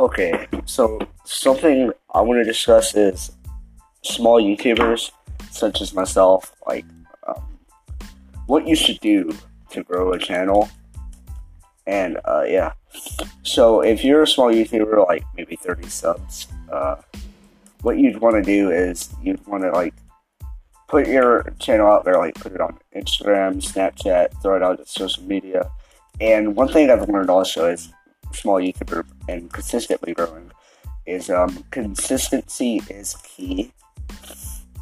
Okay, so something I want to discuss is small YouTubers, such as myself, like what you should do to grow a channel. And yeah, so if you're a small YouTuber, like maybe 30 subs, what you'd want to do is you'd want to like put your channel out there, like put it on Instagram, Snapchat, throw it out to social media. And one thing I've learned also is small YouTuber and consistently growing is consistency is key.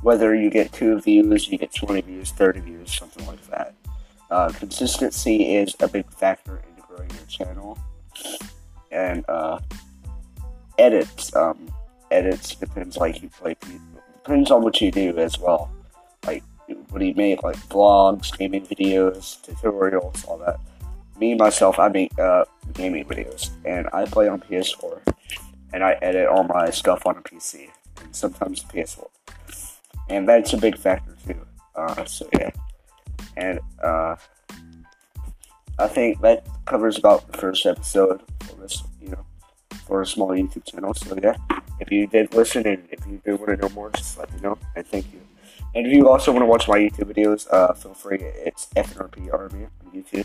Whether you get 2 views, you get 20 views, 30 views, something like that. Consistency is a big factor in growing your channel. And edits, edits depends like you play. Depends on what you do as well. Like what do you make? Like vlogs, gaming videos, tutorials, all that. Me, myself, I make gaming videos, and I play on PS4, and I edit all my stuff on a PC, and sometimes PS4, and that's a big factor too, so yeah, and I think that covers about the first episode for this, you know, for a small YouTube channel, so yeah, if you did listen, and if you do want to know more, just let me know, and thank you. And if you also want to watch my YouTube videos, feel free. It's FNRPR on YouTube.